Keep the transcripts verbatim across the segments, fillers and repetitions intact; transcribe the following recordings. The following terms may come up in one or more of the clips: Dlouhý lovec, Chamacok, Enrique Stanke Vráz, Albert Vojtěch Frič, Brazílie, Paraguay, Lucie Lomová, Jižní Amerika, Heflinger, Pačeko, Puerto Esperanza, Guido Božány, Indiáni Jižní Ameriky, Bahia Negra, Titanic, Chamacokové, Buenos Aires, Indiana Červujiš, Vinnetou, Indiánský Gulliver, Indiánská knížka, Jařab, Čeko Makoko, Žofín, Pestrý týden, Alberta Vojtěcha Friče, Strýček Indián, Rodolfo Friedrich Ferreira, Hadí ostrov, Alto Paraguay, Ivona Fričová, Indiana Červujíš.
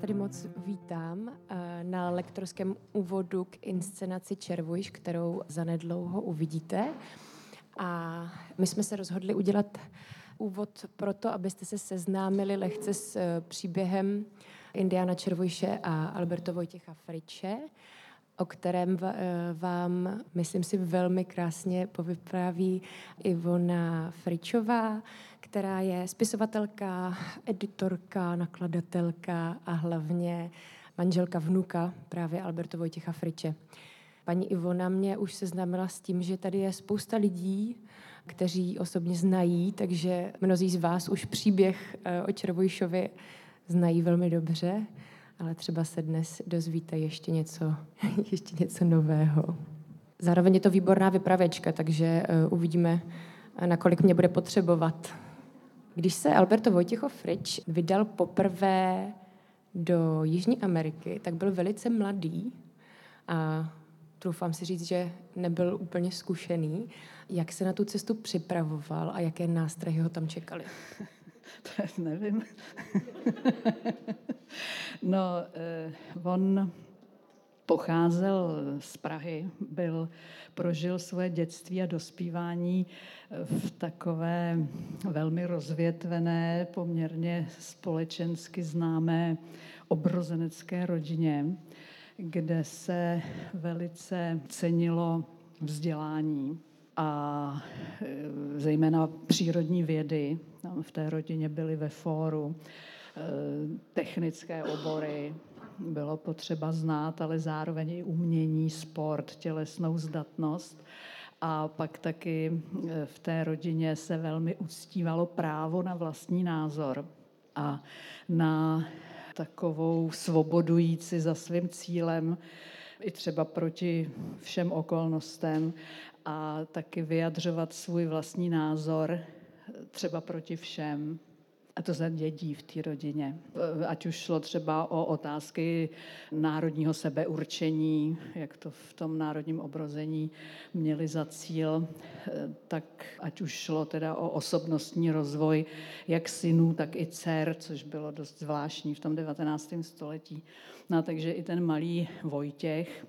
tady moc vítám na lektorském úvodu k inscenaci Červujiš, kterou zanedlouho uvidíte. A my jsme se rozhodli udělat úvod proto, abyste se seznámili lehce s příběhem Indiana Červujiše a Alberta Vojtěcha Friče, o kterém vám, myslím si, velmi krásně povypráví Ivona Fričová, která je spisovatelka, editorka, nakladatelka a hlavně manželka vnuka právě Alberta Vojtěcha Friče. Paní Ivona mě už seznámila s tím, že tady je spousta lidí, kteří ji osobně znají, takže mnozí z vás už příběh o Červujišovi znají velmi dobře, ale třeba se dnes dozvíte ještě něco, ještě něco nového. Zároveň je to výborná vypravěčka, takže uvidíme, nakolik mě bude potřebovat. Když se Alberto Vojtěcho Frič vydal poprvé do Jižní Ameriky, tak byl velice mladý a troufám si říct, že nebyl úplně zkušený. Jak se na tu cestu připravoval a jaké nástrahy ho tam čekaly? To nevím. No, eh, on pocházel z Prahy, byl, prožil své dětství a dospívání v takové velmi rozvětvené, poměrně společensky známé obrozenecké rodině, kde se velice cenilo vzdělání a zejména přírodní vědy. Tam v té rodině byly ve fóru technické obory, bylo potřeba znát, ale zároveň i umění, sport, tělesnou zdatnost. A pak taky v té rodině se velmi uctívalo právo na vlastní názor a na takovou svobodu jít si za svým cílem, i třeba proti všem okolnostem, a taky vyjadřovat svůj vlastní názor třeba proti všem. A to se dědí v té rodině. Ať už šlo třeba o otázky národního sebeurčení, jak to v tom národním obrození měli za cíl, tak ať už šlo teda o osobnostní rozvoj jak synů, tak i dcer, což bylo dost zvláštní v tom devatenáctém století. No, takže i ten malý Vojtěch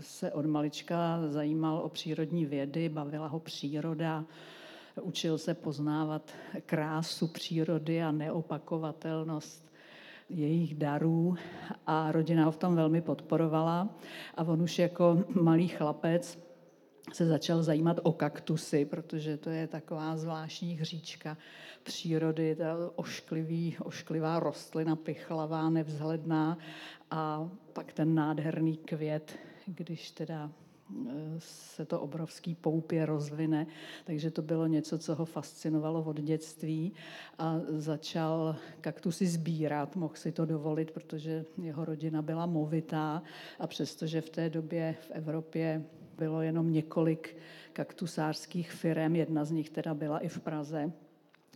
se od malička zajímal o přírodní vědy, bavila ho příroda, učil se poznávat krásu přírody a neopakovatelnost jejich darů a rodina ho v tom velmi podporovala. A on už jako malý chlapec se začal zajímat o kaktusy, protože to je taková zvláštní hříčka přírody, ta ošklivý, ošklivá rostlina, pichlavá, nevzhledná, a pak ten nádherný květ, když teda se to obrovský poupě rozvine, takže to bylo něco, co ho fascinovalo od dětství, a začal kaktusy sbírat, mohl si to dovolit, protože jeho rodina byla movitá a přestože v té době v Evropě bylo jenom několik kaktusářských firem, jedna z nich teda byla i v Praze,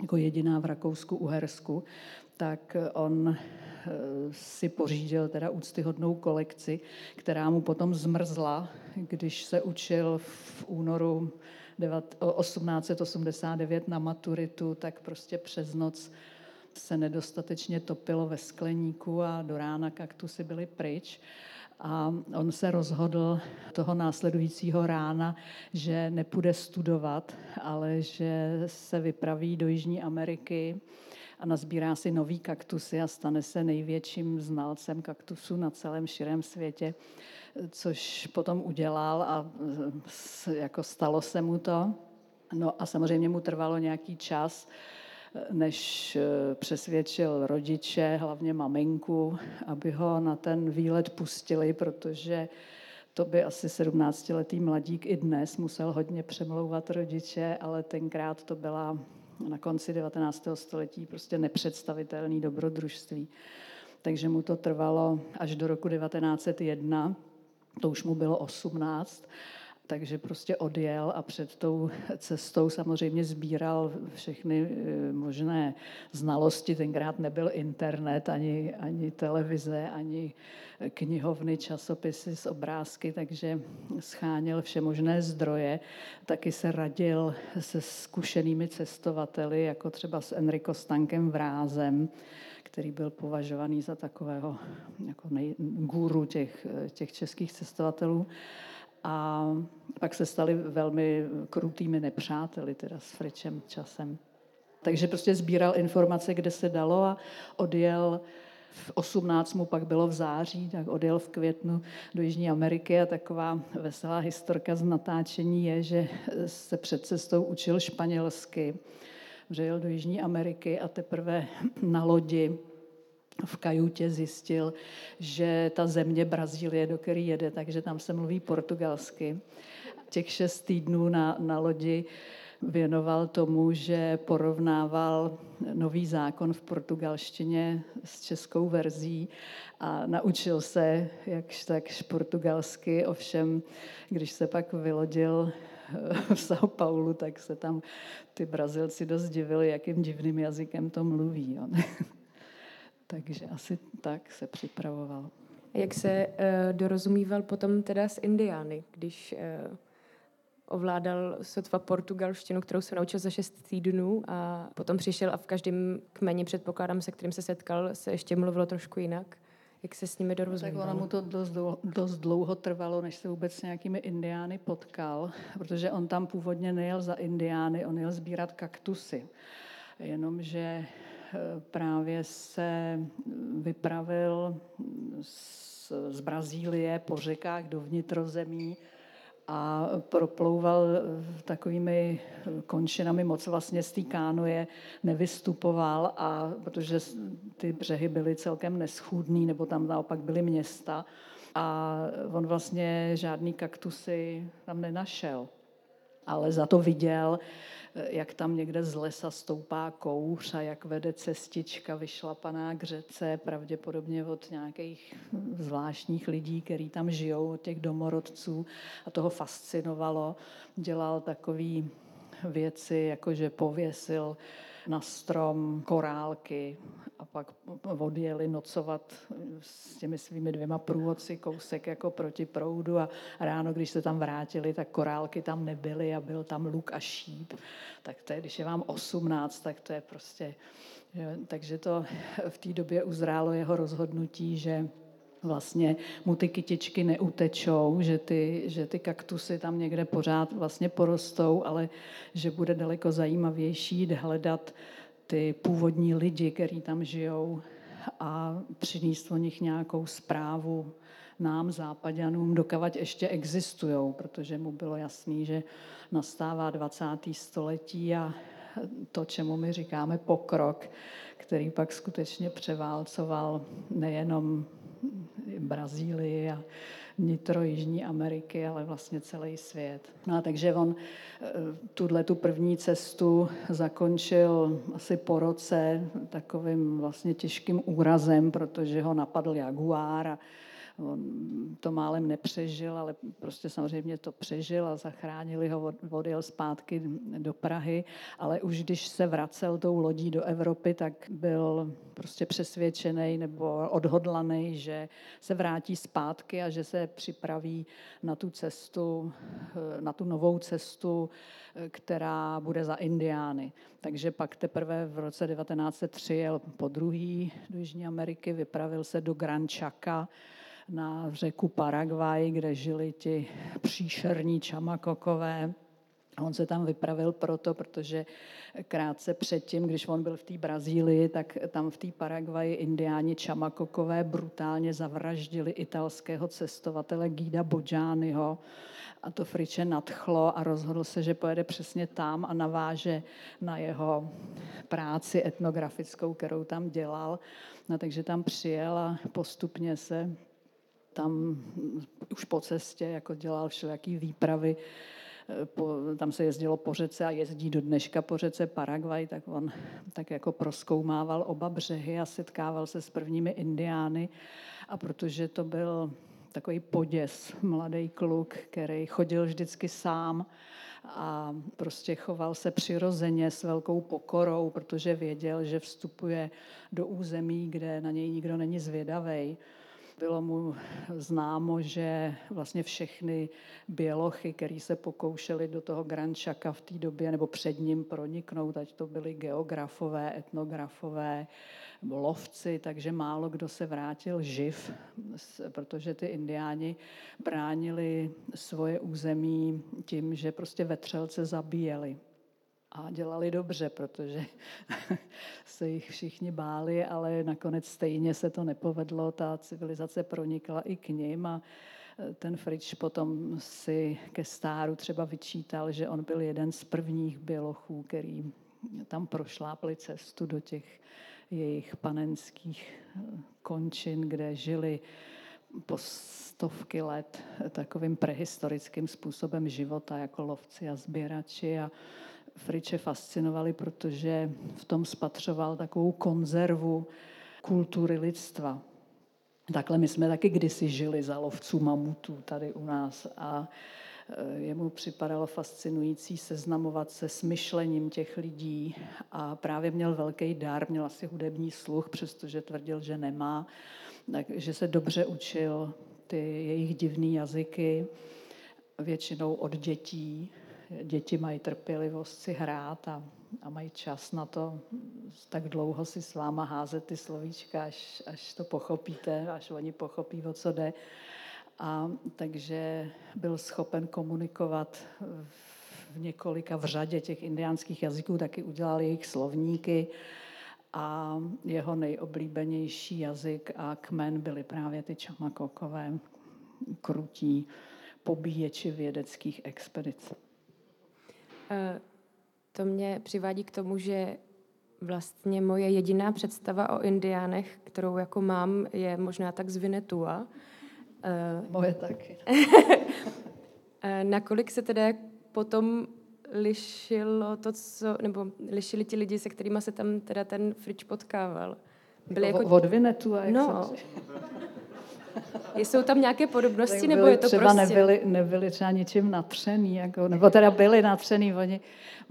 jako jediná v Rakousku-Uhersku, tak on si pořídil teda úctyhodnou kolekci, která mu potom zmrzla, když se učil v únoru osmnáct osmdesát devět na maturitu, tak prostě přes noc se nedostatečně topilo ve skleníku a do rána kaktusy byly pryč. A on se rozhodl toho následujícího rána, že nepůjde studovat, ale že se vypraví do Jižní Ameriky a nazbírá si nový kaktusy a stane se největším znalcem kaktusů na celém širém světě, což potom udělal a jako stalo se mu to. No a samozřejmě mu trvalo nějaký čas, než přesvědčil rodiče, hlavně maminku, aby ho na ten výlet pustili, protože to by asi sedmnáctiletý mladík i dnes musel hodně přemlouvat rodiče, ale tenkrát to byla na konci devatenáctého století prostě nepředstavitelný dobrodružství. Takže mu to trvalo až do roku devatenáct set jedna, to už mu bylo osmnáct, takže prostě odjel a před tou cestou samozřejmě sbíral všechny možné znalosti. Tenkrát nebyl internet, ani, ani televize, ani knihovny, časopisy s obrázky, takže scháněl všemožné zdroje. Taky se radil se zkušenými cestovateli, jako třeba s Enrique Stankem Vrázem, který byl považovaný za takového jako nej, guru těch, těch českých cestovatelů. A pak se stali velmi krutými nepřáteli, teda s Fričem časem. Takže prostě sbíral informace, kde se dalo, a odjel v osmnáct mu pak bylo v září, tak odjel v květnu do Jižní Ameriky, a taková veselá historka z natáčení je, že se před cestou učil španělsky. Jel do Jižní Ameriky a teprve na lodi v kajutě zjistil, že ta země Brazílie, do které jede, takže tam se mluví portugalsky. Těch šest týdnů na, na lodi věnoval tomu, že porovnával nový zákon v portugalštině s českou verzí a naučil se jakž takž portugalsky, ovšem když se pak vylodil v São Paulu, tak se tam ty Brazilci dost divili, jakým divným jazykem to mluví. Jo. Takže asi tak se připravoval. Jak se uh, dorozumíval potom teda s Indiány, když uh, ovládal sotva portugalštinu, kterou se naučil za šest týdnů, a potom přišel a v každém kmeni, předpokládám, se kterým se setkal, se ještě mluvilo trošku jinak? Jak se s nimi dorozumíval? Tak ono mu to dost dlouho, dost dlouho trvalo, než se vůbec s nějakými Indiány potkal, protože on tam původně nejel za Indiány, on jel sbírat kaktusy. Jenomže právě se vypravil z, z Brazílie po řekách do vnitrozemí a proplouval takovými končinami, moc vlastně z té kánoje nevystupoval, a protože ty břehy byly celkem neschůdný, nebo tam naopak byly města, a on vlastně žádný kaktusy tam nenašel. Ale za to viděl, jak tam někde z lesa stoupá kouř a jak vede cestička vyšlapaná k řece, pravděpodobně od nějakých zvláštních lidí, kteří tam žijou, od těch domorodců, a toho fascinovalo. Dělal takové věci, jako že pověsil na strom korálky a pak odjeli nocovat s těmi svými dvěma průvodci kousek jako proti proudu, a ráno, když se tam vrátili, tak korálky tam nebyly a byl tam luk a šíp. Tak to je, když je vám osmnáct, tak to je prostě... Že, takže to v té době uzrálo jeho rozhodnutí, že vlastně mu ty kytičky neutečou, že ty, že ty kaktusy tam někde pořád vlastně porostou, ale že bude daleko zajímavější jít hledat ty původní lidi, kteří tam žijou, a přinést o nich nějakou zprávu nám, zápaďanům, dokavať ještě existujou, protože mu bylo jasný, že nastává dvacáté století a to, čemu my říkáme pokrok, který pak skutečně převálcoval nejenom Brazílii a vnitro Jižní Ameriky, ale vlastně celý svět. No a takže on tuhle tu první cestu zakončil asi po roce takovým vlastně těžkým úrazem, protože ho napadl jaguár a on to málem nepřežil, ale prostě samozřejmě to přežil a zachránili ho, odjel zpátky do Prahy, ale už když se vracel tou lodí do Evropy, tak byl prostě přesvědčený nebo odhodlaný, že se vrátí zpátky a že se připraví na tu cestu, na tu novou cestu, která bude za Indiány. Takže pak teprve v roce devatenáct set tři jel po druhý do Jižní Ameriky, vypravil se do Gran Chaca na řeku Paraguay, kde žili ti příšerní Chamacokové. On se tam vypravil proto, protože krátce předtím, když on byl v té Brazílii, tak tam v té Paraguaji indiáni Chamacokové brutálně zavraždili italského cestovatele Gida Božányho. A to Friče nadchlo a rozhodl se, že pojede přesně tam a naváže na jeho práci etnografickou, kterou tam dělal. No, takže tam přijel a postupně se tam už po cestě jako dělal všelijaký výpravy. Po, tam se jezdilo po řece a jezdí do dneška po řece Paraguay, tak on tak jako prozkoumával oba břehy a setkával se s prvními Indiány. A protože to byl takový poděs, mladý kluk, který chodil vždycky sám a prostě choval se přirozeně s velkou pokorou, protože věděl, že vstupuje do území, kde na něj nikdo není zvědavej, Bylo mu známo, že vlastně všechny bělochy, který se pokoušeli do toho Gran Chaca v té době nebo před ním proniknout, ať to byli geografové, etnografové, lovci, takže málo kdo se vrátil živ, protože ty indiáni bránili svoje území tím, že prostě vetřelce zabíjeli. A dělali dobře, protože se jich všichni báli, ale nakonec stejně se to nepovedlo. Ta civilizace pronikla i k nim a ten Frič potom si ke stáru třeba vyčítal, že on byl jeden z prvních bělochů, který tam prošlápli cestu do těch jejich panenských končin, kde žili po stovky let takovým prehistorickým způsobem života jako lovci a sběrači. A Friče fascinovali, protože v tom spatřoval takovou konzervu kultury lidstva. Takhle my jsme taky kdysi žili za lovců mamutů tady u nás a jemu připadalo fascinující seznamovat se s myšlením těch lidí a právě měl velký dar, měl asi hudební sluch, přestože tvrdil, že nemá, takže se dobře učil ty jejich divný jazyky, většinou od dětí. Děti mají trpělivost si hrát a, a mají čas na to tak dlouho si s váma házet ty slovíčka, až, až to pochopíte, až oni pochopí, o co jde. A takže byl schopen komunikovat v několika v řadě těch indiánských jazyků, taky udělal jejich slovníky a jeho nejoblíbenější jazyk a kmen byly právě ty čamakokové, krutí pobíječi vědeckých expedic. To mě přivádí k tomu, že vlastně moje jediná představa o indiánech, kterou jako mám, je možná tak z Vinnetua. Moje taky. Nakolik se teda potom lišilo to, co, nebo lišili ti lidi, se kterými se tam teda ten Frič potkával? Byli jako, jako... Od Vinnetua, jak no. Jsem... Jsou tam nějaké podobnosti, nebo je to třeba prostě... Nebyli, nebyli třeba ničím natřený, jako, nebo teda byli natřený, oni,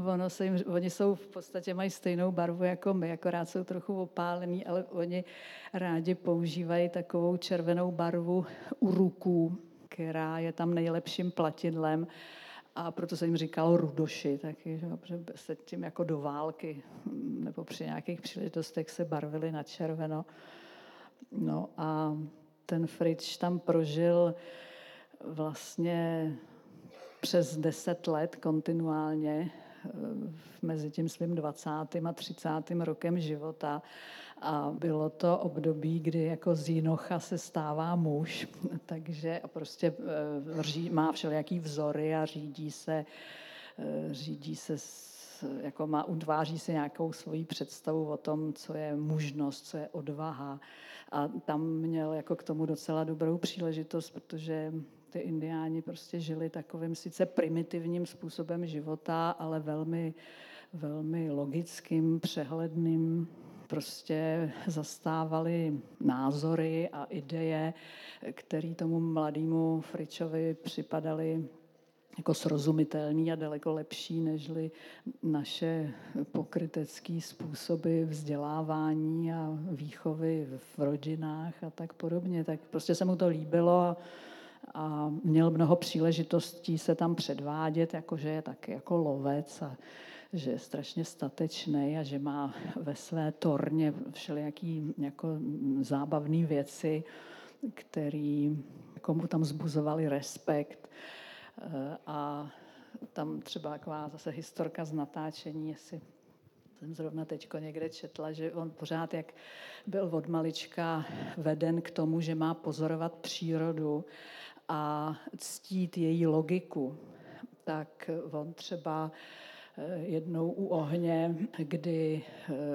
ono se jim, oni jsou v podstatě, mají stejnou barvu jako my, akorát jsou trochu opálený, ale oni rádi používají takovou červenou barvu uruků, která je tam nejlepším platidlem a proto se jim říkalo rudoši taky, že, protože se tím jako do války nebo při nějakých příležitostech se barvili na červeno. No a ten Frič tam prožil vlastně přes deset let kontinuálně mezi tím svým dvacátým a třicátým rokem života a bylo to období, kdy jako z jinocha se stává muž, takže prostě má všelijaký vzory a řídí se, řídí se jako má, utváří si nějakou svoji představu o tom, co je mužnost, co je odvaha. A tam měl jako k tomu docela dobrou příležitost, protože ty indiáni prostě žili takovým sice primitivním způsobem života, ale velmi, velmi logickým, přehledným. Prostě zastávali názory a ideje, které tomu mladému Fričovi připadaly jako srozumitelný a daleko lepší, nežli naše pokrytecké způsoby vzdělávání a výchovy v rodinách a tak podobně. Tak prostě se mu to líbilo a, a měl mnoho příležitostí se tam předvádět, jakože je taky jako lovec a že je strašně statečný a že má ve své torně všelijaký jako zábavné věci, které komu tam vzbuzovaly respekt. A tam třeba taková zase historka z natáčení, jestli jsem zrovna teďko někde četla, že on pořád jak byl od malička veden k tomu, že má pozorovat přírodu a ctít její logiku, tak on třeba jednou u ohně, kdy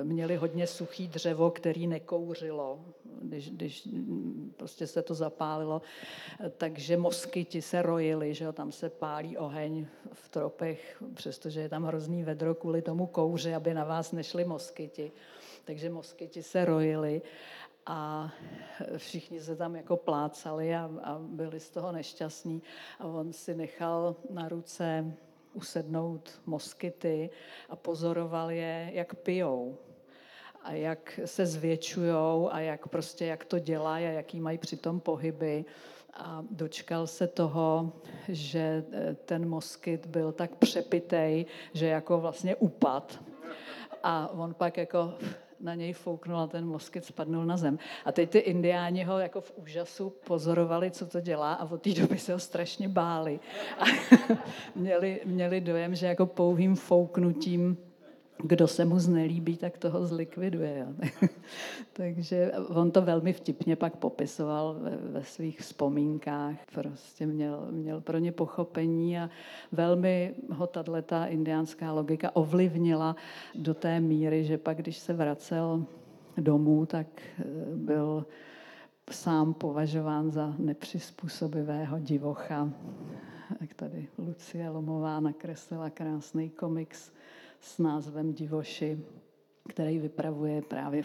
měli hodně suchý dřevo, který nekouřilo, když, když prostě se to zapálilo, takže moskyti se rojily, že jo, tam se pálí oheň v tropech, přestože je tam hrozný vedro kvůli tomu kouři, aby na vás nešli moskyti, takže moskyti se rojily. A všichni se tam jako plácali a, a byli z toho nešťastní a on si nechal na ruce usednout moskyty a pozoroval je, jak pijou. a jak se zvětšujou a jak prostě jak to dělají a jaký mají přitom pohyby. A dočkal se toho, že ten moskyt byl tak přepitej, že jako vlastně upad. A on pak jako na něj fouknul a ten moskyt spadnul na zem. A teď ty indiáni ho jako v úžasu pozorovali, co to dělá, a od té doby se ho strašně báli. A měli, měli dojem, že jako pouhým fouknutím, kdo se mu znelíbí, tak toho zlikviduje. Takže on to velmi vtipně pak popisoval ve, ve svých vzpomínkách. Prostě měl, měl pro ně pochopení a velmi ho tato indiánská logika ovlivnila do té míry, že pak, když se vracel domů, tak byl sám považován za nepřizpůsobivého divocha. Tak tady Lucie Lomová nakreslila krásný komiks s názvem Divoši, který vypravuje právě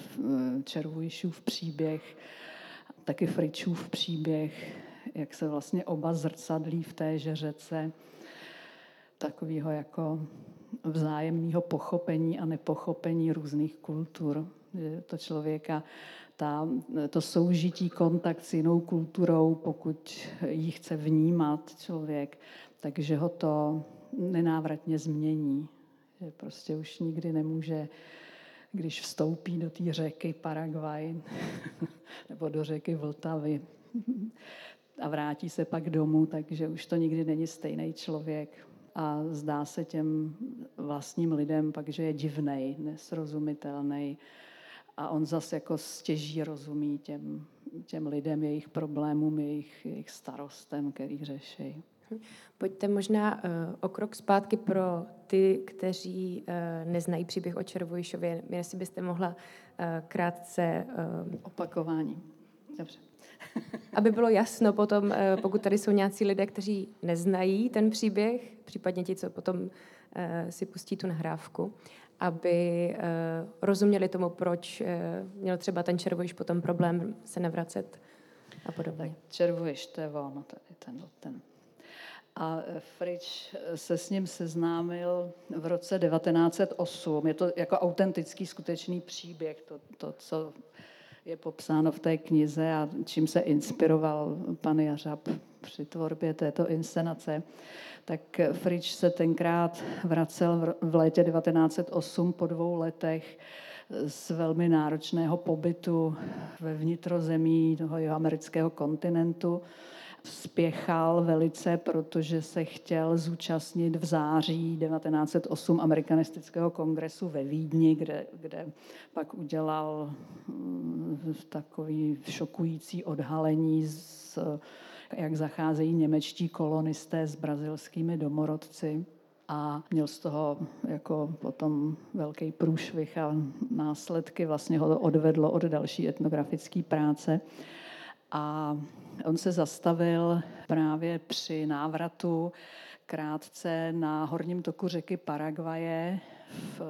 Červujišův příběh, taky Fričův příběh, jak se vlastně oba zrcadlí v téže řece, takového jako vzájemného pochopení a nepochopení různých kultur. To člověka, ta, to soužití, kontakt s jinou kulturou, pokud ji chce vnímat člověk, takže ho to nenávratně změní. Prostě už nikdy nemůže, když vstoupí do té řeky Paraguay nebo do řeky Vltavy a vrátí se pak domů, takže už to nikdy není stejný člověk a zdá se těm vlastním lidem pak, že je divnej, nesrozumitelný, a on zase jako stěží rozumí těm, těm lidem, jejich problémům, jejich, jejich starostem, který řeší. Pojďte možná uh, o krok zpátky pro ty, kteří uh, neznají příběh o Červujišově. Jestli byste mohla uh, krátce... Uh, Opakování. Dobře. Aby bylo jasno potom, uh, pokud tady jsou nějací lidé, kteří neznají ten příběh, případně ti, co potom uh, si pustí tu nahrávku, aby uh, rozuměli tomu, proč uh, měl třeba ten Červujiš potom problém se nevracet a podobně. Červujiš, to je ono tady, ten, ten. A Frič se s ním seznámil v roce devatenáct set osm. Je to jako autentický, skutečný příběh, to, to, co je popsáno v té knize a čím se inspiroval pan Jařab při tvorbě této inscenace. Tak Frič se tenkrát vracel v létě devatenáct set osm po dvou letech z velmi náročného pobytu ve vnitrozemí toho jihoamerického kontinentu. Spěchal velice, protože se chtěl zúčastnit v září devatenáct set osm amerikanistického kongresu ve Vídni, kde, kde pak udělal takový šokující odhalení, z, jak zacházejí němečtí kolonisté s brazilskými domorodci. A měl z toho jako potom velký průšvih a následky vlastně ho odvedlo od další etnografické práce. A on se zastavil právě při návratu krátce na horním toku řeky Paraguaje v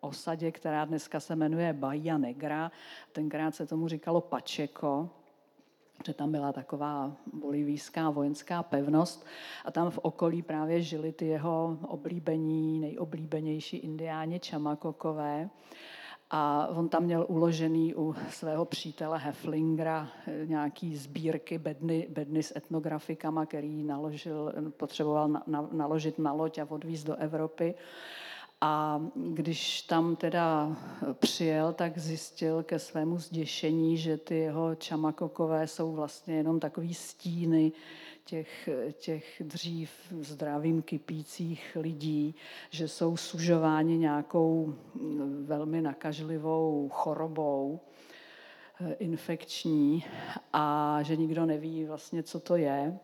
osadě, která dneska se jmenuje Bahia Negra. Tenkrát se tomu říkalo Pačeko, protože tam byla taková bolivijská vojenská pevnost a tam v okolí právě žili ty jeho oblíbení, nejoblíbenější indiáni Chamacokové. A on tam měl uložený u svého přítele Heflingera nějaký sbírky, bedny, bedny s etnografikama, který naložil, potřeboval na, na, naložit na loď a odvízt do Evropy. A když tam teda přijel, tak zjistil ke svému zděšení, že ty jeho Chamacokové jsou vlastně jenom takový stíny těch, těch dřív zdravým kypících lidí, že jsou sužováni nějakou velmi nakažlivou chorobou infekční a že nikdo neví vlastně, co to je.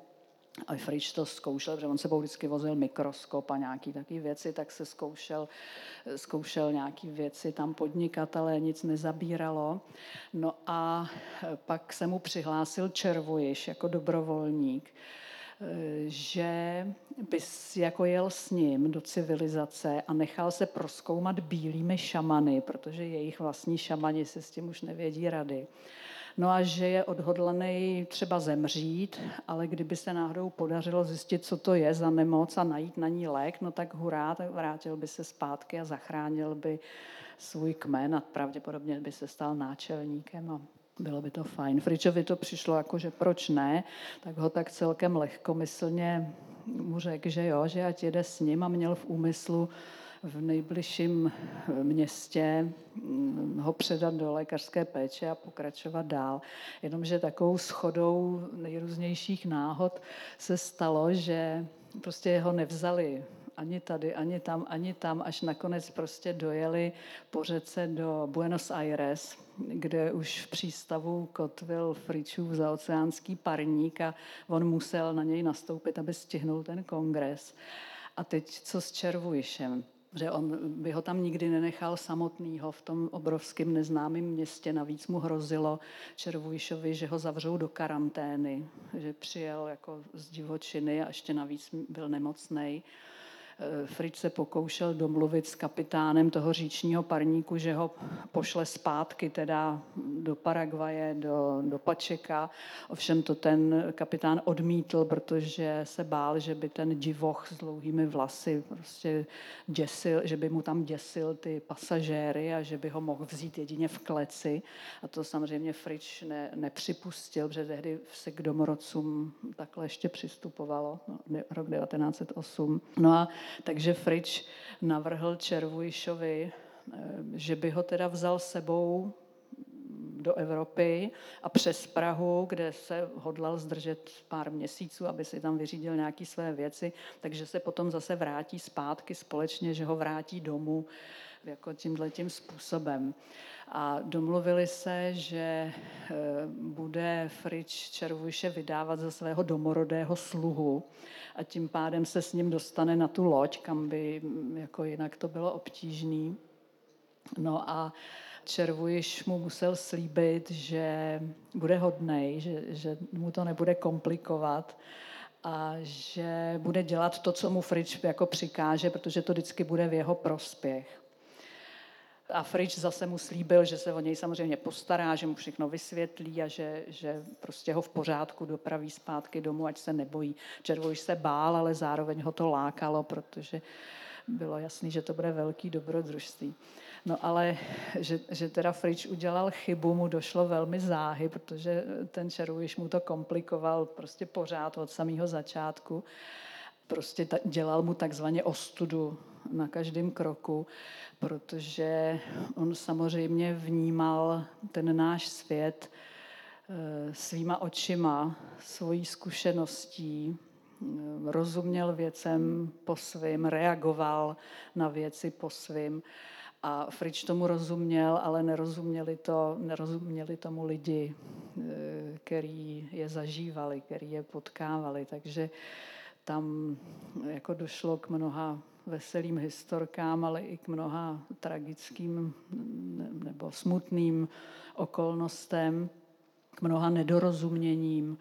A Frič to zkoušel, protože on sebou vždycky vozil mikroskop a nějaké takové věci, tak se zkoušel, zkoušel nějaké věci tam podnikat, ale nic nezabíralo. No a pak se mu přihlásil Červujiš jako dobrovolník, že bys jako jel s ním do civilizace a nechal se proskoumat bílými šamany, protože jejich vlastní šamani se s tím už nevědí rady. no a že je odhodlaný třeba zemřít, ale kdyby se náhodou podařilo zjistit, co to je za nemoc a najít na ní lék, no tak hurá, tak vrátil by se zpátky a zachránil by svůj kmen a pravděpodobně by se stal náčelníkem a bylo by to fajn. Fričovi to přišlo jako, že proč ne, tak ho tak celkem lehkomyslně mu řekl, že jo, že ať jede s ním a měl v úmyslu v nejbližším městě ho předat do lékařské péče a pokračovat dál. Jenomže takovou shodou nejrůznějších náhod se stalo, že prostě ho nevzali ani tady, ani tam, ani tam, až nakonec prostě dojeli po řece do Buenos Aires, kde už v přístavu kotvil Fričův zaoceánský parník a on musel na něj nastoupit, aby stihnul ten kongres. A teď co s Červujišem? Že on by ho tam nikdy nenechal samotného v tom obrovském neznámém městě. Navíc mu hrozilo Červujišovi, že ho zavřou do karantény, že přijel jako z divočiny a ještě navíc byl nemocnej. Frič se pokoušel domluvit s kapitánem toho říčního parníku, že ho pošle zpátky teda do Paraguaje, do, do Pačeka. Ovšem to ten kapitán odmítl, protože se bál, že by ten divoch s dlouhými vlasy prostě děsil, že by mu tam děsil ty pasažéry a že by ho mohl vzít jedině v kleci. A to samozřejmě Frič ne, nepřipustil, protože tehdy se k domorodcům takhle ještě přistupovalo, no, rok devatenáct set osm. No a takže Frič navrhl Červujišovi, že by ho teda vzal sebou do Evropy a přes Prahu, kde se hodlal zdržet pár měsíců, aby si tam vyřídil nějaké své věci, takže se potom zase vrátí zpátky společně, že ho vrátí domů jako tímhletím způsobem. A domluvili se, že bude Frič Červujiše vydávat za svého domorodého sluhu a tím pádem se s ním dostane na tu loď, kam by jako jinak to bylo obtížný. No a Červujiš mu musel slíbit, že bude hodnej, že, že mu to nebude komplikovat a že bude dělat to, co mu Frič jako přikáže, protože to vždycky bude v jeho prospěch. A Frič zase mu slíbil, že se o něj samozřejmě postará, že mu všechno vysvětlí a že, že prostě ho v pořádku dopraví zpátky domů, ať se nebojí. Červujiš se bál, ale zároveň ho to lákalo, protože bylo jasný, že to bude velký dobrodružství. No ale, že, že teda Frič udělal chybu, mu došlo velmi záhy, protože ten Červujiš mu to komplikoval prostě pořád od samého začátku. Prostě ta, dělal mu takzvaně ostudu na každém kroku, protože on samozřejmě vnímal ten náš svět e, svýma očima, svojí zkušeností, e, rozuměl věcem po svým, reagoval na věci po svým. A Frič tomu rozuměl, ale nerozuměli, to, nerozuměli tomu lidi, e, který je zažívali, který je potkávali. Takže tam jako došlo k mnoha veselým historkám, ale i k mnoha tragickým nebo smutným okolnostem, k mnoha nedorozuměním.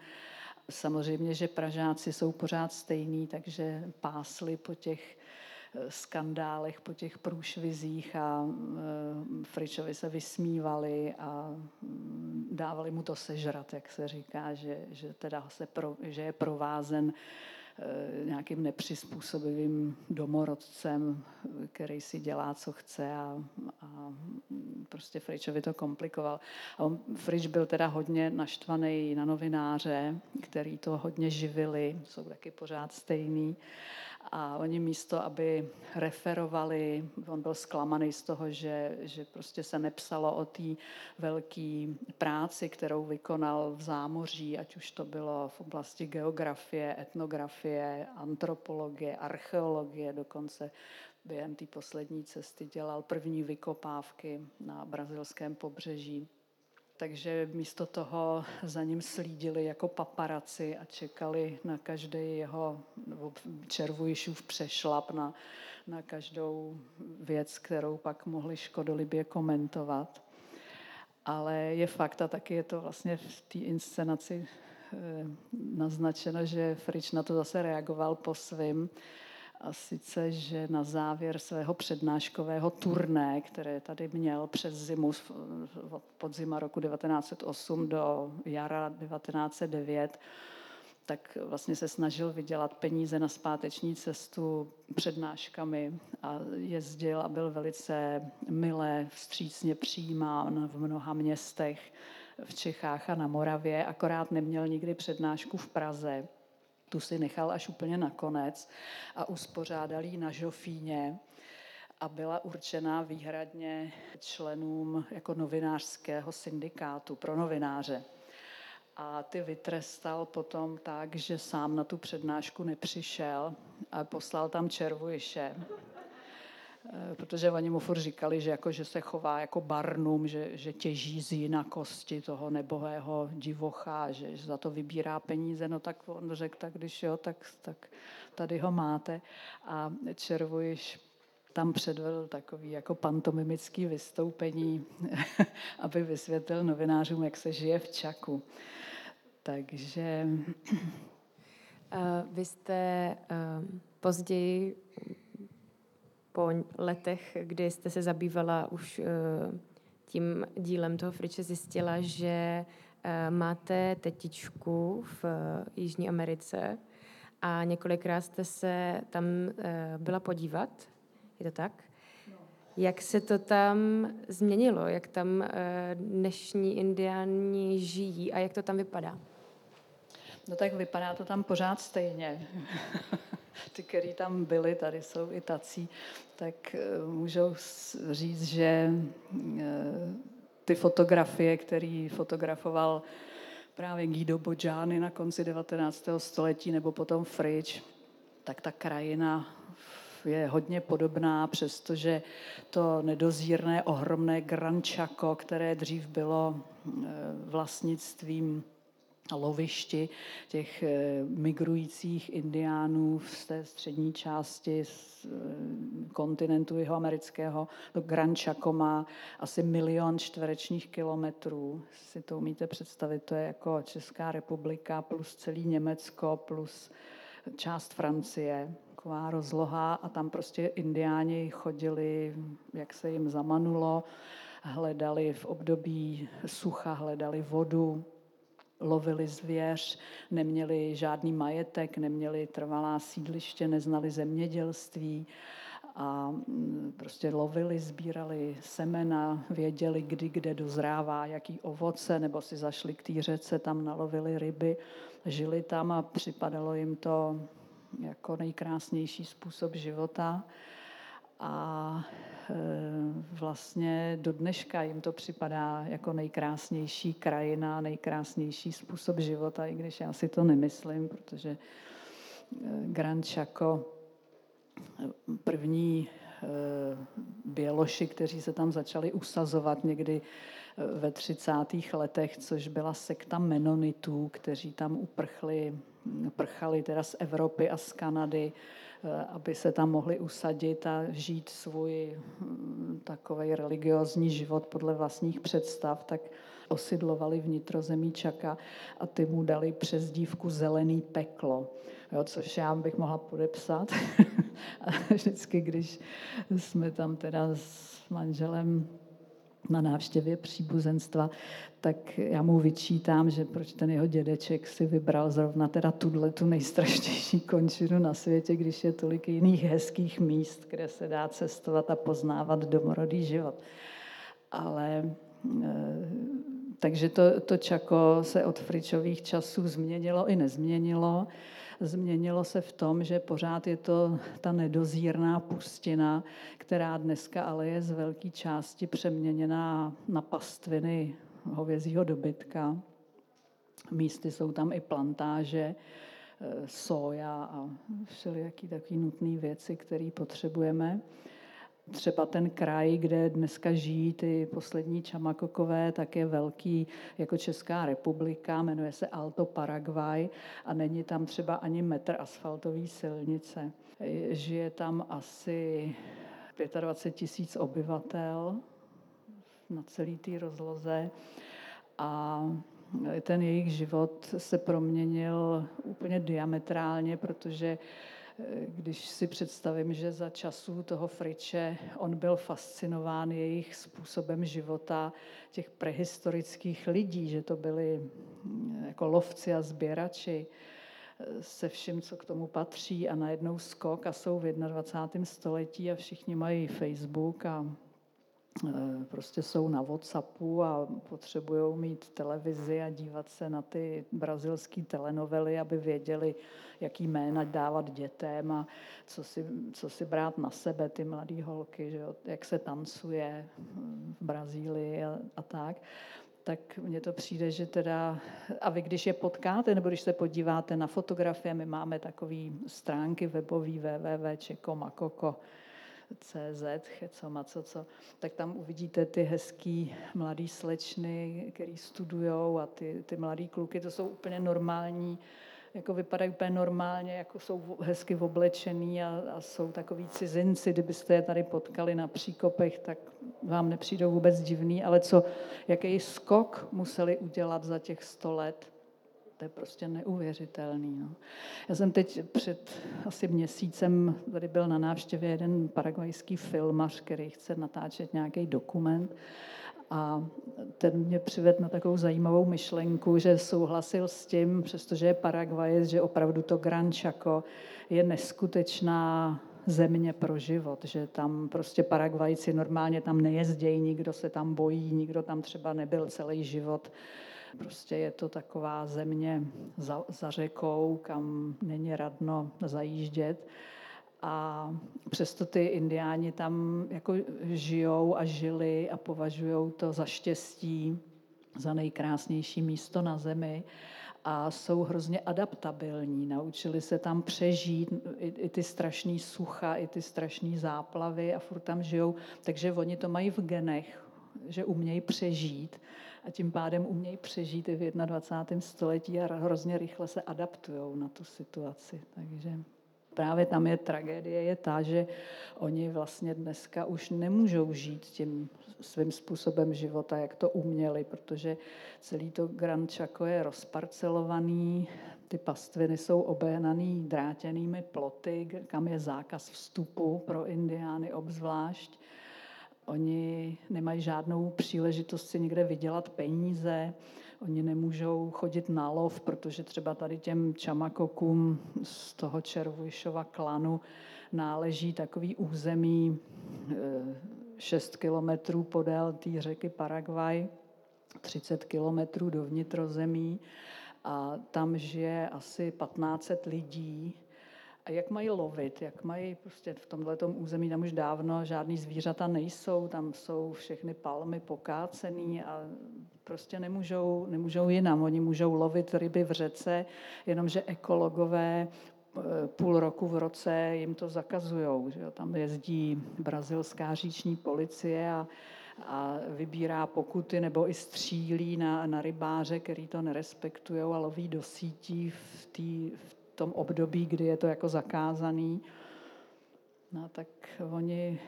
Samozřejmě, že Pražáci jsou pořád stejní, takže pásli po těch skandálech, po těch průšvizích a Fričovi se vysmívali a dávali mu to sežrat, jak se říká, že, že, teda se pro, že je provázen nějakým nepřizpůsobivým domorodcem, který si dělá, co chce a, a prostě Fričovi to komplikoval. A on, Frič byl teda hodně naštvaný na novináře, který to hodně živili, jsou taky pořád stejný. A oni místo, aby referovali, on byl zklamaný z toho, že, že prostě se nepsalo o té velké práci, kterou vykonal v zámoří, ať už to bylo v oblasti geografie, etnografie, antropologie, archeologie, dokonce během té poslední cesty dělal první vykopávky na brazilském pobřeží. Takže místo toho za ním slídili jako paparaci a čekali na každý jeho Červujišův přešlap, na, na každou věc, kterou pak mohli škodolibě komentovat. Ale je fakt, a taky je to vlastně v té inscenaci naznačeno, že Frič na to zase reagoval po svým A sice, že na závěr svého přednáškového turné, které tady měl přes zimu, od podzima roku devatenáct set osm do jara devatenáct set devět, tak vlastně se snažil vydělat peníze na zpáteční cestu přednáškami a jezdil a byl velice milé, vstřícně přijímán v mnoha městech v Čechách a na Moravě, akorát neměl nikdy přednášku v Praze. Tu si nechal až úplně nakonec a uspořádal ji na Žofíně a byla určená výhradně členům jako novinářského syndikátu pro novináře. A ty vytrestal potom tak, že sám na tu přednášku nepřišel a poslal tam Červujiše. Protože oni mu furt říkali, že, jako, že se chová jako Barnum, že, že těží z jinakosti toho nebohého divocha, že, že za to vybírá peníze. No tak on řekl, tak když jo, tak, tak tady ho máte. A Červujiš tam předvedl takový jako pantomimický vystoupení, aby vysvětlil novinářům, jak se žije v Čaku. Takže... Vy jste později... po letech, kdy jste se zabývala už tím dílem toho Friče, zjistila, že máte tetičku v Jižní Americe a několikrát jste se tam byla podívat. Je to tak? Jak se to tam změnilo? Jak tam dnešní Indiáni žijí a jak to tam vypadá? No tak vypadá to tam pořád stejně. Ty, který tam byli, tady jsou i tací, tak můžou říct, že ty fotografie, který fotografoval právě Guido Božány na konci devatenáctého století nebo potom Frič, tak ta krajina je hodně podobná, přestože to nedozírné, ohromné Gran Chaco, které dřív bylo vlastnictvím lovišti těch migrujících Indiánů z té střední části kontinentu jihoamerického, do Gran Chaco má asi milion čtverečních kilometrů. Si to umíte představit, to je jako Česká republika plus celý Německo plus část Francie. Taková rozloha a tam prostě Indiáni chodili, jak se jim zamanulo, hledali v období sucha, hledali vodu, lovili zvěř, neměli žádný majetek, neměli trvalá sídliště, neznali zemědělství a prostě lovili, sbírali semena, věděli, kdy kde dozrává, jaký ovoce, nebo si zašli k té řece, tam nalovili ryby, žili tam a připadalo jim to jako nejkrásnější způsob života. A vlastně do dneška jim to připadá jako nejkrásnější krajina, nejkrásnější způsob života, i když já si to nemyslím, protože Gran Chaco, první Běloši, kteří se tam začali usazovat někdy ve třicátých letech, což byla sekta menonitů, kteří tam uprchli, prchali teda z Evropy a z Kanady, aby se tam mohli usadit a žít svůj takový religiózní život podle vlastních představ, tak osidlovali vnitrozemí Čaka a ty mu dali přezdívku Zelený peklo, jo, což já bych mohla podepsat. A vždycky, když jsme tam teda s manželem na návštěvě příbuzenstva, tak já mu vyčítám, že proč ten jeho dědeček si vybral zrovna teda tuhle tu nejstrašnější končinu na světě, když je tolik jiných hezkých míst, kde se dá cestovat a poznávat domorodý život. Ale takže to, to Chaco se od Fričových časů změnilo i nezměnilo. Změnilo se v tom, že pořád je to ta nedozírná pustina, která dneska ale je z velké části přeměněná na pastviny hovězího dobytka. Místy jsou tam i plantáže, soja a všelijaký takový nutné věci, které potřebujeme. Třeba ten kraj, kde dneska žijí ty poslední Chamacokové, tak je velký jako Česká republika, jmenuje se Alto Paraguay a není tam třeba ani metr asfaltové silnice. Žije tam asi dvacet pět tisíc obyvatel na celý té rozloze a ten jejich život se proměnil úplně diametrálně, protože Když si představím, že za časů toho Friče on byl fascinován jejich způsobem života těch prehistorických lidí, že to byli jako lovci a sběrači se vším, co k tomu patří, a najednou skok a jsou v dvacátém prvním století a všichni mají Facebook a prostě jsou na WhatsAppu a potřebují mít televizi a dívat se na ty brazilské telenovely, aby věděli, jaký jména dávat dětem a co si, co si brát na sebe ty mladé holky, že jo, jak se tancuje v Brazílii a, a tak. Tak mně to přijde, že teda, a vy když je potkáte, nebo když se podíváte na fotografie, my máme takové stránky webový w w w tečka čeko makoko tečka c z, co má co co, tak tam uvidíte ty hezký mladý slečny, který studujou, a ty, ty mladý kluky, to jsou úplně normální, jako vypadají úplně normálně, jako jsou hezky oblečený a, a jsou takový cizinci, kdybyste je tady potkali na příkopech, tak vám nepřijdou vůbec divný, ale co, jaký skok museli udělat za těch sto let, to je prostě neuvěřitelný. No. Já jsem teď před asi měsícem, tady byl na návštěvě jeden paraguajský filmař, který chce natáčet nějaký dokument, a ten mě přivedl na takovou zajímavou myšlenku, že souhlasil s tím, přestože je Paraguay, že opravdu to Gran Chaco je neskutečná země pro život, že tam prostě Paraguajci normálně tam nejezdějí, nikdo se tam bojí, nikdo tam třeba nebyl celý život. Prostě je to taková země za, za řekou, kam není radno zajíždět. A přesto ty indiáni tam jako žijou a žili a považujou to za štěstí, za nejkrásnější místo na zemi a jsou hrozně adaptabilní. Naučili se tam přežít i, i ty strašný sucha, i ty strašný záplavy a furt tam žijou. Takže oni to mají v genech, že umějí přežít a tím pádem umějí přežít i v dvacátém prvním století a hrozně rychle se adaptujou na tu situaci. Takže právě tam je tragédie, je ta, že oni vlastně dneska už nemůžou žít tím svým způsobem života, jak to uměli, protože celý to Gran Chaco je rozparcelovaný, ty pastviny jsou obehnaný drátěnými ploty, kam je zákaz vstupu pro indiány obzvlášť. Oni nemají žádnou příležitost si někde vydělat peníze, oni nemůžou chodit na lov, protože třeba tady těm Chamacokům z toho Červujišova klanu náleží takový území šest kilometrů podél té řeky Paraguay, třicet kilometrů do vnitrozemí a tam žije asi patnáct set lidí. A jak mají lovit, jak mají prostě v tomhletom území, tam už dávno žádný zvířata nejsou, tam jsou všechny palmy pokácený a prostě nemůžou, nemůžou jinam. Oni můžou lovit ryby v řece, jenomže ekologové půl roku v roce jim to zakazujou. Že jo? Tam jezdí brazilská říční policie a, a vybírá pokuty nebo i střílí na, na rybáře, který to nerespektujou a loví do sítí v té v tom období, kdy je to jako zakázaný, no tak oni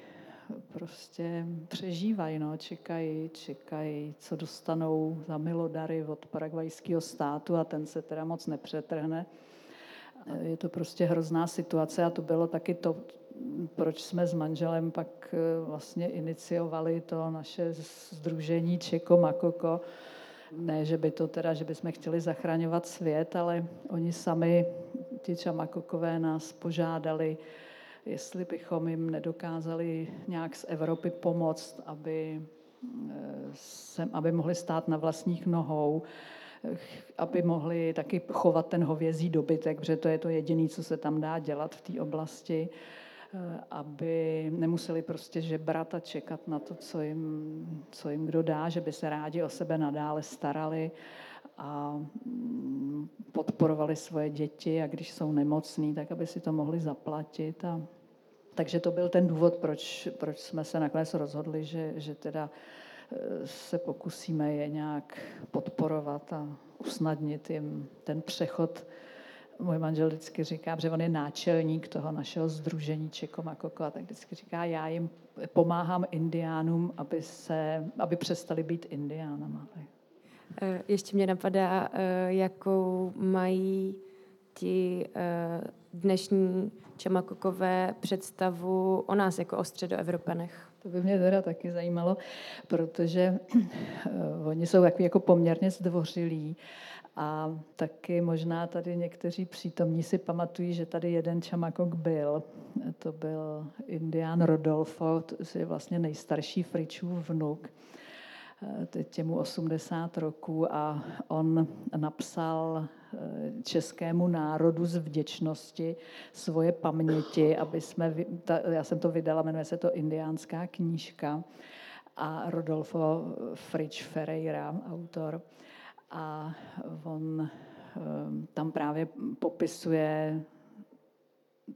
prostě přežívají, no, čekají, čekají, co dostanou za milodary od paraguajského státu a ten se teda moc nepřetrhne. Je to prostě hrozná situace a to bylo taky to, proč jsme s manželem pak vlastně iniciovali to naše sdružení Čeko Makoko. Ne, že by to teda, že bychom chtěli zachraňovat svět, ale oni sami, ti Chamacokové, nás požádali, jestli bychom jim nedokázali nějak z Evropy pomoct, aby, sem, aby mohli stát na vlastních nohou, aby mohli taky chovat ten hovězí dobytek, protože to je to jediné, co se tam dá dělat v té oblasti, aby nemuseli prostě žebrat a čekat na to, co jim, co jim kdo dá, že by se rádi o sebe nadále starali a podporovali svoje děti, a když jsou nemocní, tak aby si to mohli zaplatit. A... Takže to byl ten důvod, proč, proč jsme se nakonec rozhodli, že, že teda se pokusíme je nějak podporovat a usnadnit jim ten přechod. Můj manžel vždycky říká, že on je náčelník toho našeho sdružení Čeko Makoko, a tak vždycky říká, já jim pomáhám indiánům, aby, se, aby přestali být indiánama. Ještě mě napadá, jakou mají ti dnešní Chamakokové představu o nás jako o Středoevropanech. To by mě teda taky zajímalo, protože oni jsou takový jako poměrně zdvořilí a taky možná tady někteří přítomní si pamatují, že tady jeden Chamacok byl. To byl indián Rodolfo, to je vlastně nejstarší Fričův vnuk. Teď je mu osmdesát roků a on napsal českému národu z vděčnosti svoje paměti, aby jsme, ta, já jsem to vydala, jmenuje se to Indiánská knížka a Rodolfo Friedrich Ferreira, autor, a on tam právě popisuje,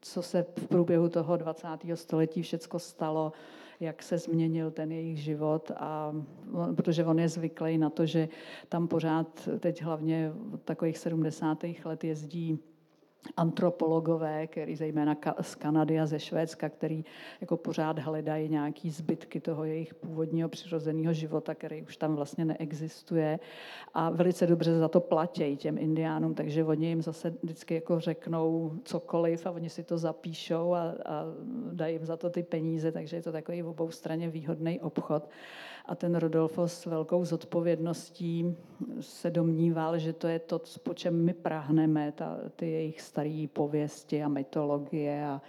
co se v průběhu toho dvacátého století všecko stalo, jak se změnil ten jejich život, a protože on je zvyklý na to, že tam pořád teď hlavně od takových sedmdesátých let jezdí antropologové, který zejména z Kanady a ze Švédska, který jako pořád hledají nějaký zbytky toho jejich původního přirozeného života, který už tam vlastně neexistuje, a velice dobře za to platí těm indiánům, takže oni jim zase vždycky jako řeknou cokoliv a oni si to zapíšou a, a dají jim za to ty peníze, takže je to takový oboustranně výhodný obchod. A ten Rodolfo s velkou zodpovědností se domníval, že to je to, po čem my prahneme, ta, ty jejich staré pověsti a mytologie a,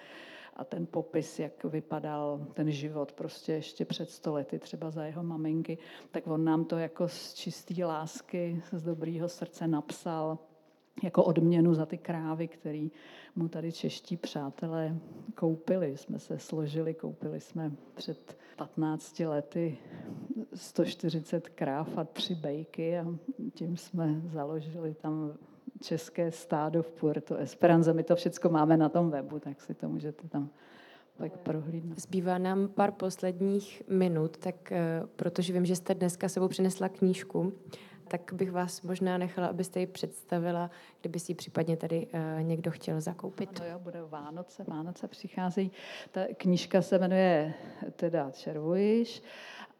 a ten popis, jak vypadal ten život prostě ještě před sto lety, třeba za jeho maminky, tak on nám to jako z čisté lásky, z dobrého srdce napsal jako odměnu za ty krávy, který mu tady čeští přátelé koupili. Jsme se složili, koupili jsme před patnácti lety sto čtyřicet kráv a tři bejky a tím jsme založili tam české stádo v Puerto Esperanza. My to všechno máme na tom webu, tak si to můžete tam tak prohlídnout. Zbývá nám pár posledních minut, tak protože vím, že jste dneska sebou přinesla knížku, tak bych vás možná nechala, abyste ji představila, kdyby si ji případně tady někdo chtěl zakoupit. No jo, bude Vánoce, Vánoce přicházejí. Ta knížka se jmenuje teda Červujiš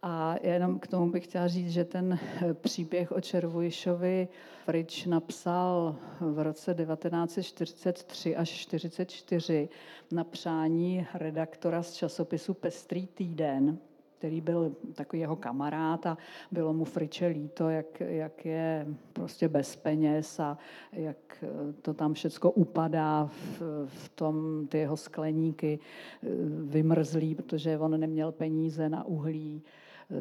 a jenom k tomu bych chtěla říct, že ten příběh o Červujišovi Frič napsal v roce devatenáct set čtyřicet tři až čtyřicet čtyři na přání redaktora z časopisu Pestrý týden, který byl takový jeho kamarád a bylo mu Friče líto, jak, jak je prostě bez peněz a jak to tam všecko upadá v, v tom, ty jeho skleníky vymrzlí, protože on neměl peníze na uhlí.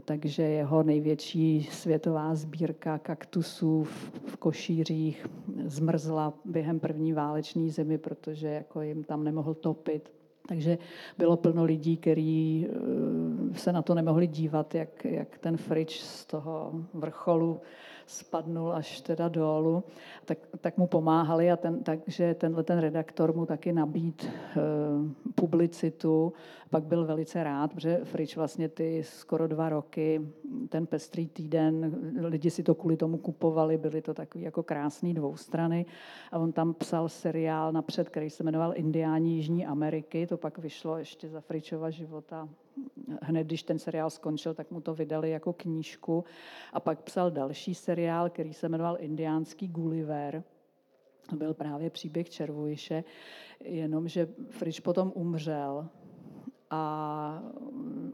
Takže jeho největší světová sbírka kaktusů v košířích zmrzla během první válečné zimy, protože jako jim tam nemohl topit. Takže bylo plno lidí, kteří se na to nemohli dívat, jak, jak ten Frič z toho vrcholu spadnul až teda dolů, tak, tak mu pomáhali a ten, takže tenhle ten redaktor mu taky nabídl eh, publicitu. Pak byl velice rád, protože Frič vlastně ty skoro dva roky, ten Pestrý týden, lidi si to kvůli tomu kupovali, byly to takový jako krásný dvoustrany a on tam psal seriál napřed, který se jmenoval Indiáni Jižní Ameriky, to pak vyšlo ještě za Fričova života. Hned když ten seriál skončil, tak mu to vydali jako knížku a pak psal další seriál, který se jmenoval Indiánský Gulliver. Byl právě příběh Červujiše, jenomže Frič potom umřel a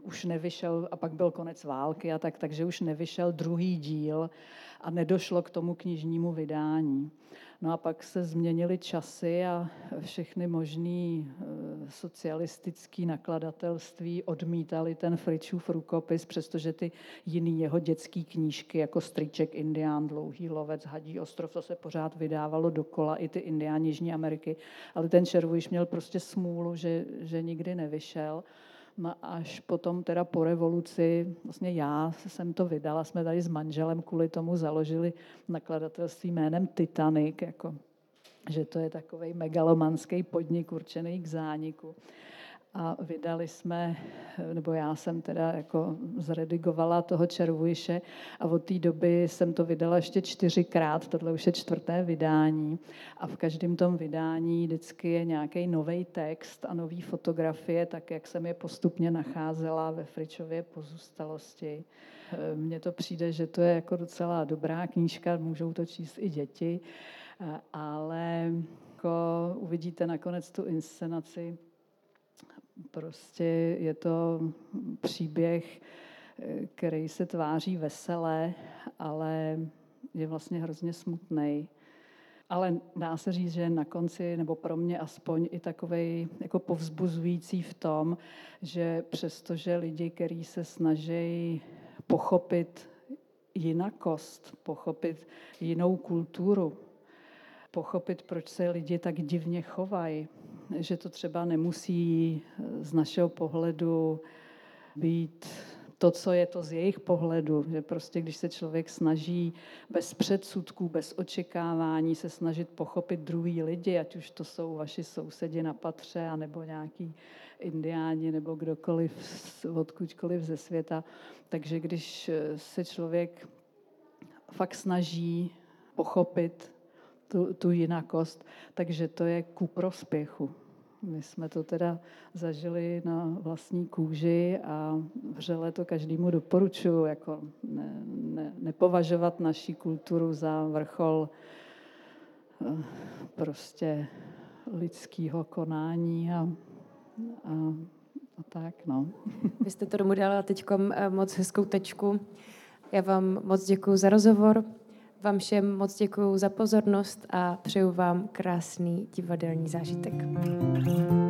už nevyšel, a pak byl konec války a tak, takže už nevyšel druhý díl a nedošlo k tomu knižnímu vydání. No a pak se změnily časy a všechny možný socialistický nakladatelství odmítali ten Fričův rukopis, přestože ty jiný jeho dětský knížky, jako Strýček Indián, Dlouhý lovec, Hadí ostrov, to se pořád vydávalo dokola, i ty Indiáni Jižní Ameriky, ale ten Červujiš měl prostě smůlu, že, že nikdy nevyšel. Až potom teda po revoluci, vlastně já jsem to vydala, jsme tady s manželem kvůli tomu založili nakladatelství jménem Titanic, jako, že to je takovej megalomanský podnik určený k zániku. A vydali jsme, nebo já jsem teda jako zredigovala toho Červujiše a od té doby jsem to vydala ještě čtyřikrát, tohle už je čtvrté vydání a v každém tom vydání vždycky je nějaký nový text a nový fotografie, tak jak jsem je postupně nacházela ve Fričově pozůstalosti. Mně to přijde, že to je jako docela dobrá knížka, můžou to číst i děti, ale Pačeko, uvidíte nakonec tu inscenaci. Prostě je to příběh, který se tváří veselé, ale je vlastně hrozně smutný. Ale dá se říct, že na konci, nebo pro mě aspoň, i takovej jako povzbuzující v tom, že přestože lidi, kteří se snaží pochopit jinakost, pochopit jinou kulturu, pochopit, proč se lidi tak divně chovají, že to třeba nemusí z našeho pohledu být to, co je to z jejich pohledu, že prostě když se člověk snaží bez předsudků, bez očekávání se snažit pochopit druhý lidi, ať už to jsou vaši sousedi na patře, anebo nějaký indiáni, nebo kdokoliv, odkudkoliv ze světa. Takže když se člověk fakt snaží pochopit tu, tu jinakost, takže to je ku prospěchu. My jsme to teda zažili na vlastní kůži a vřele to každému doporučuji, jako ne, ne, nepovažovat naši kulturu za vrchol prostě lidského konání a, a, a tak, no. Vy jste to domů dala teďkom moc hezkou tečku. Já vám moc děkuju za rozhovor, vám všem moc děkuju za pozornost a přeju vám krásný divadelní zážitek.